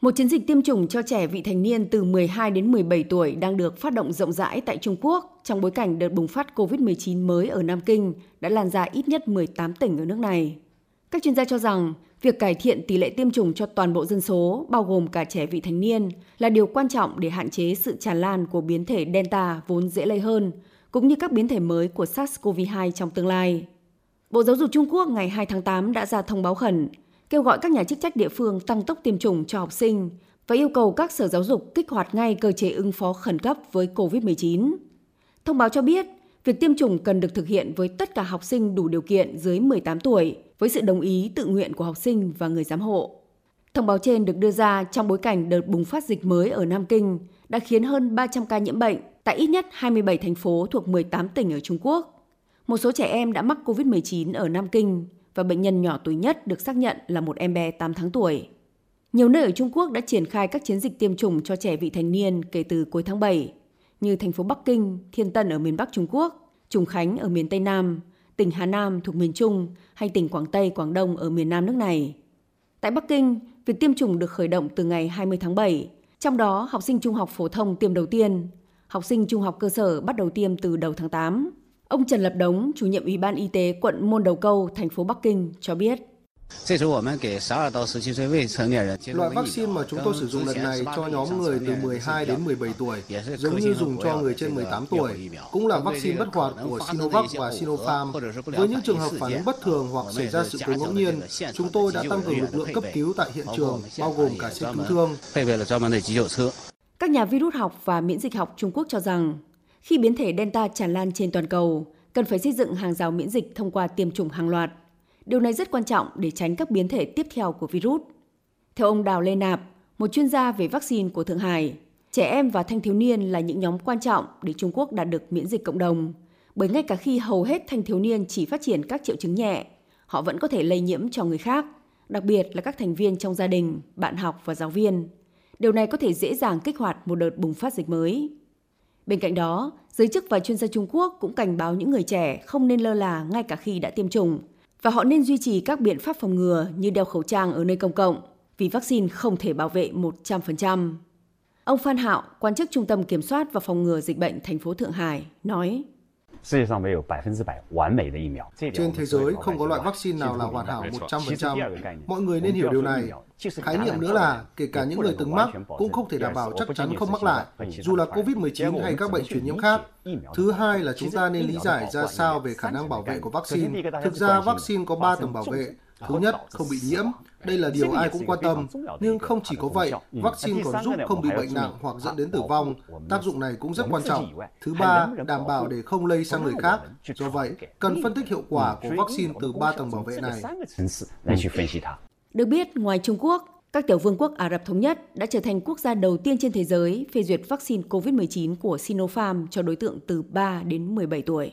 Một chiến dịch tiêm chủng cho trẻ vị thành niên từ 12 đến 17 tuổi đang được phát động rộng rãi tại Trung Quốc trong bối cảnh đợt bùng phát COVID-19 mới ở Nam Kinh đã lan ra ít nhất 18 tỉnh ở nước này. Các chuyên gia cho rằng, việc cải thiện tỷ lệ tiêm chủng cho toàn bộ dân số, bao gồm cả trẻ vị thành niên, là điều quan trọng để hạn chế sự tràn lan của biến thể Delta vốn dễ lây hơn, cũng như các biến thể mới của SARS-CoV-2 trong tương lai. Bộ Giáo dục Trung Quốc ngày 2 tháng 8 đã ra thông báo khẩn, kêu gọi các nhà chức trách địa phương tăng tốc tiêm chủng cho học sinh và yêu cầu các sở giáo dục kích hoạt ngay cơ chế ứng phó khẩn cấp với COVID-19. Thông báo cho biết, việc tiêm chủng cần được thực hiện với tất cả học sinh đủ điều kiện dưới 18 tuổi, với sự đồng ý tự nguyện của học sinh và người giám hộ. Thông báo trên được đưa ra trong bối cảnh đợt bùng phát dịch mới ở Nam Kinh đã khiến hơn 300 ca nhiễm bệnh tại ít nhất 27 thành phố thuộc 18 tỉnh ở Trung Quốc. Một số trẻ em đã mắc COVID-19 ở Nam Kinh và bệnh nhân nhỏ tuổi nhất được xác nhận là một em bé 8 tháng tuổi. Nhiều nơi ở Trung Quốc đã triển khai các chiến dịch tiêm chủng cho trẻ vị thành niên kể từ cuối tháng 7, như thành phố Bắc Kinh, Thiên Tân ở miền Bắc Trung Quốc, Trùng Khánh ở miền Tây Nam, tỉnh Hà Nam thuộc miền Trung hay tỉnh Quảng Tây, Quảng Đông ở miền Nam nước này. Tại Bắc Kinh, việc tiêm chủng được khởi động từ ngày 20 tháng 7, trong đó học sinh trung học phổ thông tiêm đầu tiên, học sinh trung học cơ sở bắt đầu tiêm từ đầu tháng 8. Ông Trần Lập Đống, chủ nhiệm Ủy ban Y tế quận Môn Đầu Câu, thành phố Bắc Kinh cho biết. Loại vaccine mà chúng tôi sử dụng lần này cho nhóm người từ 12 đến 17 tuổi, giống như dùng cho người trên 18 tuổi, cũng là vaccine bất hoạt của SinoVac và Sinopharm. Với những trường hợp phản ứng bất thường hoặc xảy ra sự cố ngẫu nhiên, chúng tôi đã tăng cường lực lượng cấp cứu tại hiện trường, bao gồm cả xe cứu thương. Các nhà virus học và miễn dịch học Trung Quốc cho rằng, khi biến thể Delta tràn lan trên toàn cầu, cần phải xây dựng hàng rào miễn dịch thông qua tiêm chủng hàng loạt. Điều này rất quan trọng để tránh các biến thể tiếp theo của virus. Theo ông Đào Lê Nạp, một chuyên gia về vaccine của Thượng Hải, trẻ em và thanh thiếu niên là những nhóm quan trọng để Trung Quốc đạt được miễn dịch cộng đồng. Bởi ngay cả khi hầu hết thanh thiếu niên chỉ phát triển các triệu chứng nhẹ, họ vẫn có thể lây nhiễm cho người khác, đặc biệt là các thành viên trong gia đình, bạn học và giáo viên. Điều này có thể dễ dàng kích hoạt một đợt bùng phát dịch mới. Bên cạnh đó, giới chức và chuyên gia Trung Quốc cũng cảnh báo những người trẻ không nên lơ là ngay cả khi đã tiêm chủng, và họ nên duy trì các biện pháp phòng ngừa như đeo khẩu trang ở nơi công cộng, vì vaccine không thể bảo vệ 100%. Ông Phan Hạo, quan chức Trung tâm Kiểm soát và Phòng ngừa Dịch bệnh thành phố Thượng Hải, nói. Trên thế giới không có loại vaccine nào là hoàn hảo 100%. Mọi người nên hiểu điều này. Khái niệm nữa là, kể cả những người từng mắc cũng không thể đảm bảo chắc chắn không mắc lại, dù là COVID-19 hay các bệnh truyền nhiễm khác. Thứ hai là chúng ta nên lý giải ra sao về khả năng bảo vệ của vaccine. Thực ra vaccine có 3 tầng bảo vệ. Thứ nhất, không bị nhiễm. Đây là điều ai cũng quan tâm. Nhưng không chỉ có vậy, vaccine còn giúp không bị bệnh nặng hoặc dẫn đến tử vong. Tác dụng này cũng rất quan trọng. Thứ ba, đảm bảo để không lây sang người khác. Do vậy, cần phân tích hiệu quả của vaccine từ 3 tầng bảo vệ này. Được biết, ngoài Trung Quốc, các tiểu vương quốc Ả Rập Thống Nhất đã trở thành quốc gia đầu tiên trên thế giới phê duyệt vaccine COVID-19 của Sinopharm cho đối tượng từ 3 đến 17 tuổi.